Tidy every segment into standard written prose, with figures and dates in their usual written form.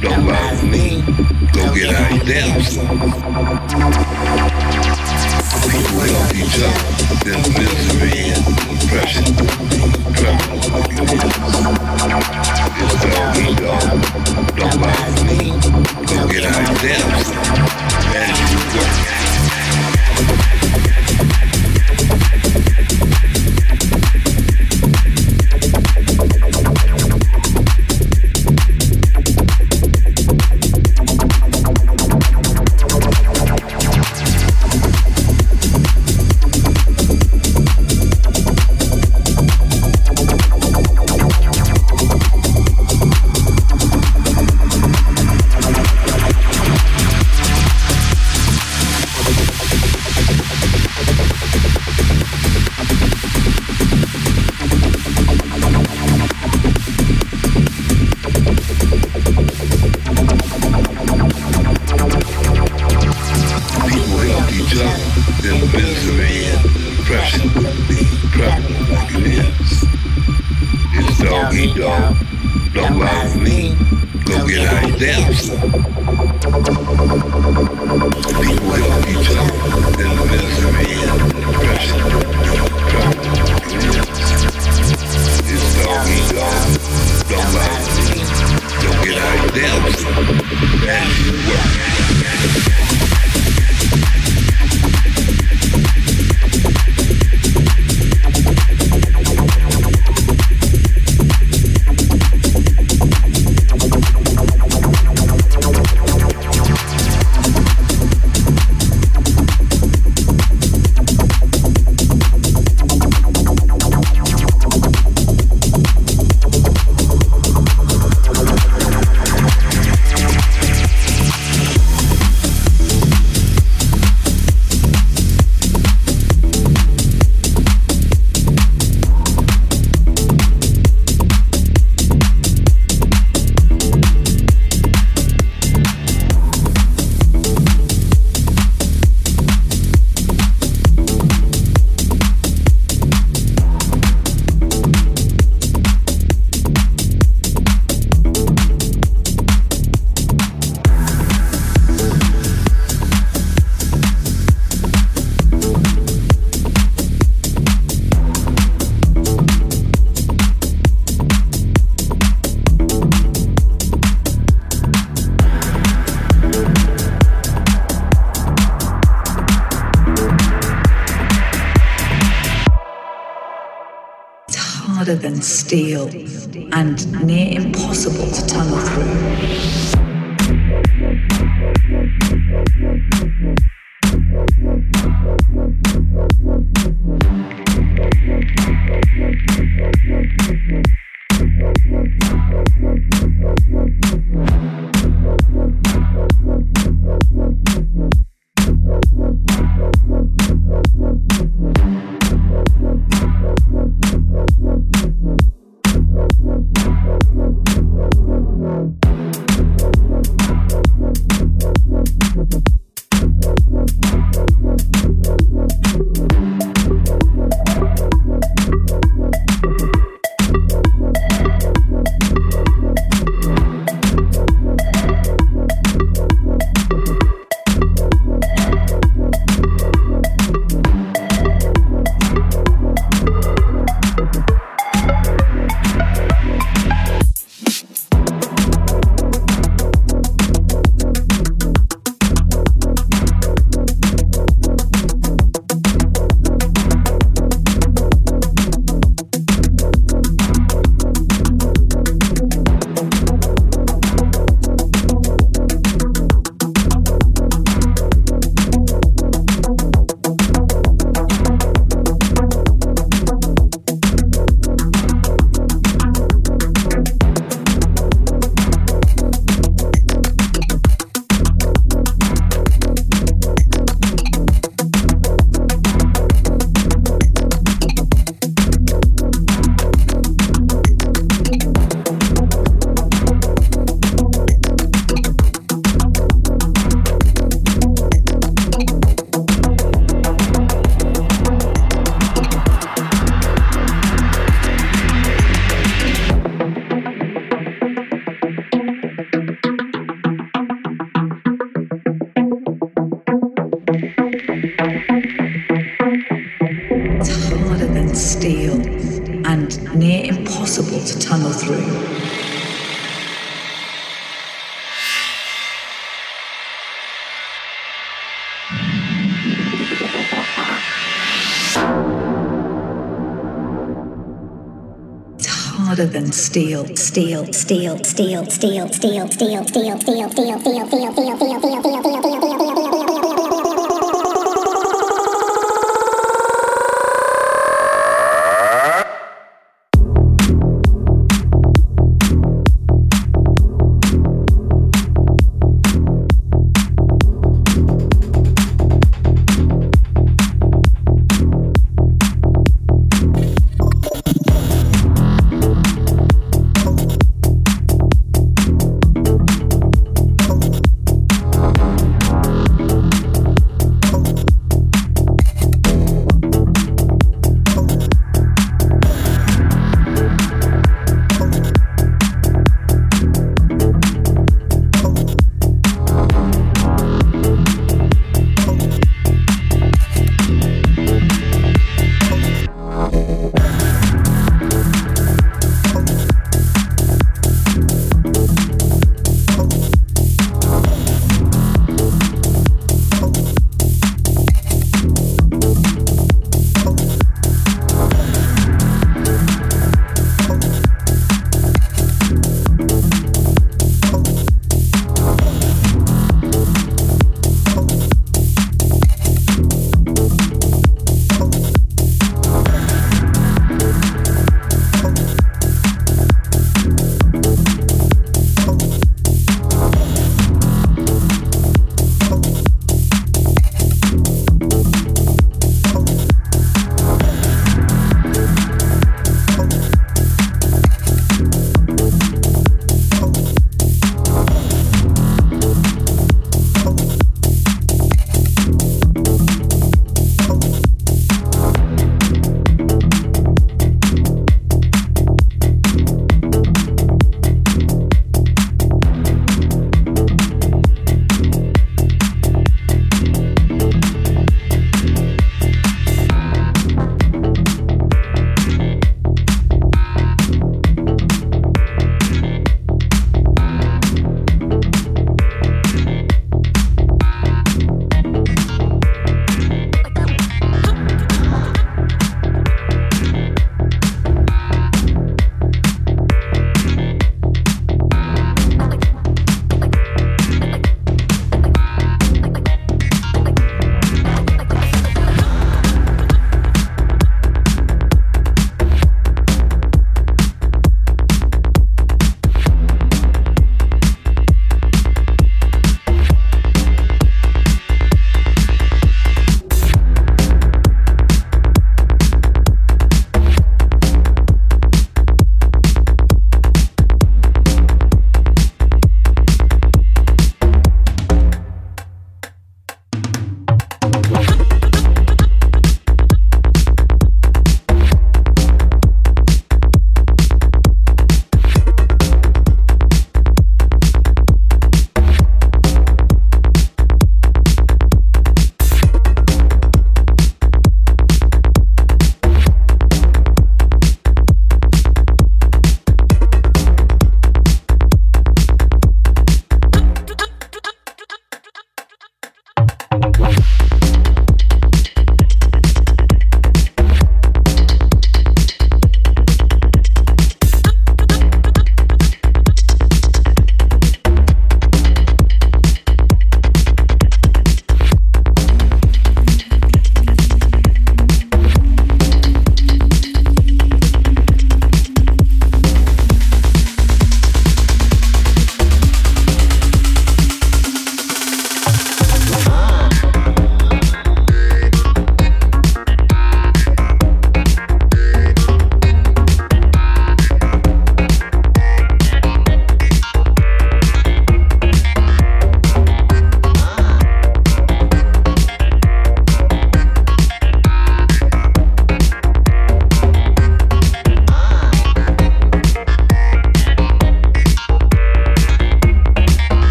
Don't lie to me. Go get out of your damn self. People help each other. There's misery and oppression. It's all we do. Don't lie to me. Go get out of your damn self. That is your work. Than steel and near impossible to tunnel through. harder than steel.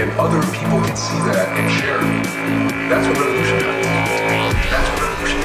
and other people can see that and share it. That's what revolution does. That's what revolution does. That's what revolution does.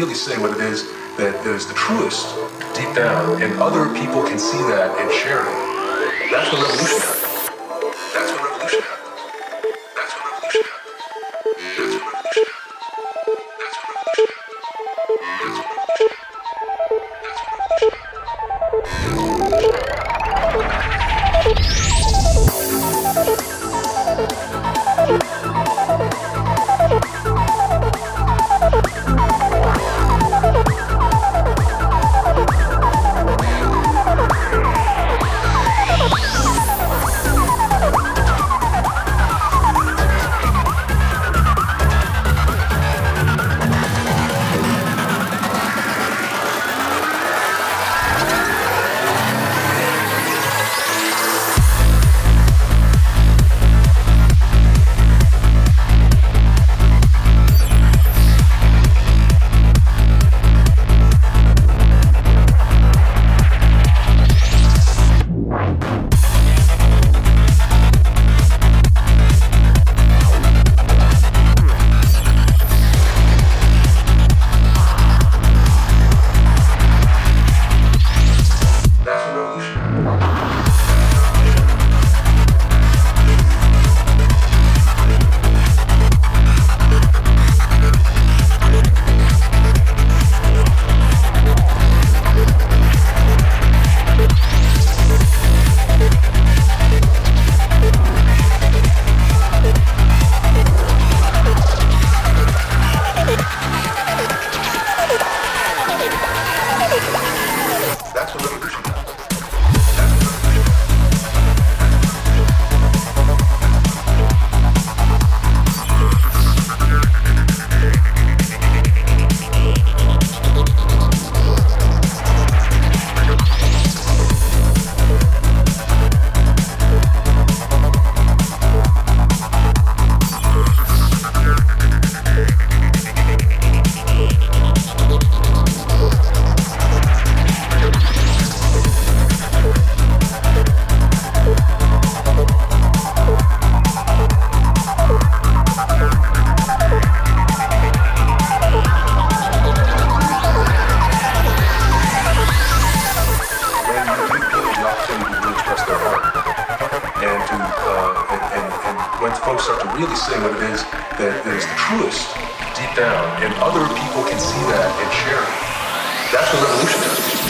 Really say what it is that is the truest deep down, and other people can see that and share it. That's what revolution happens. really say what it is that is the truest deep down, and other people can see that and share it. That's what revolution does.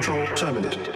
Control terminated.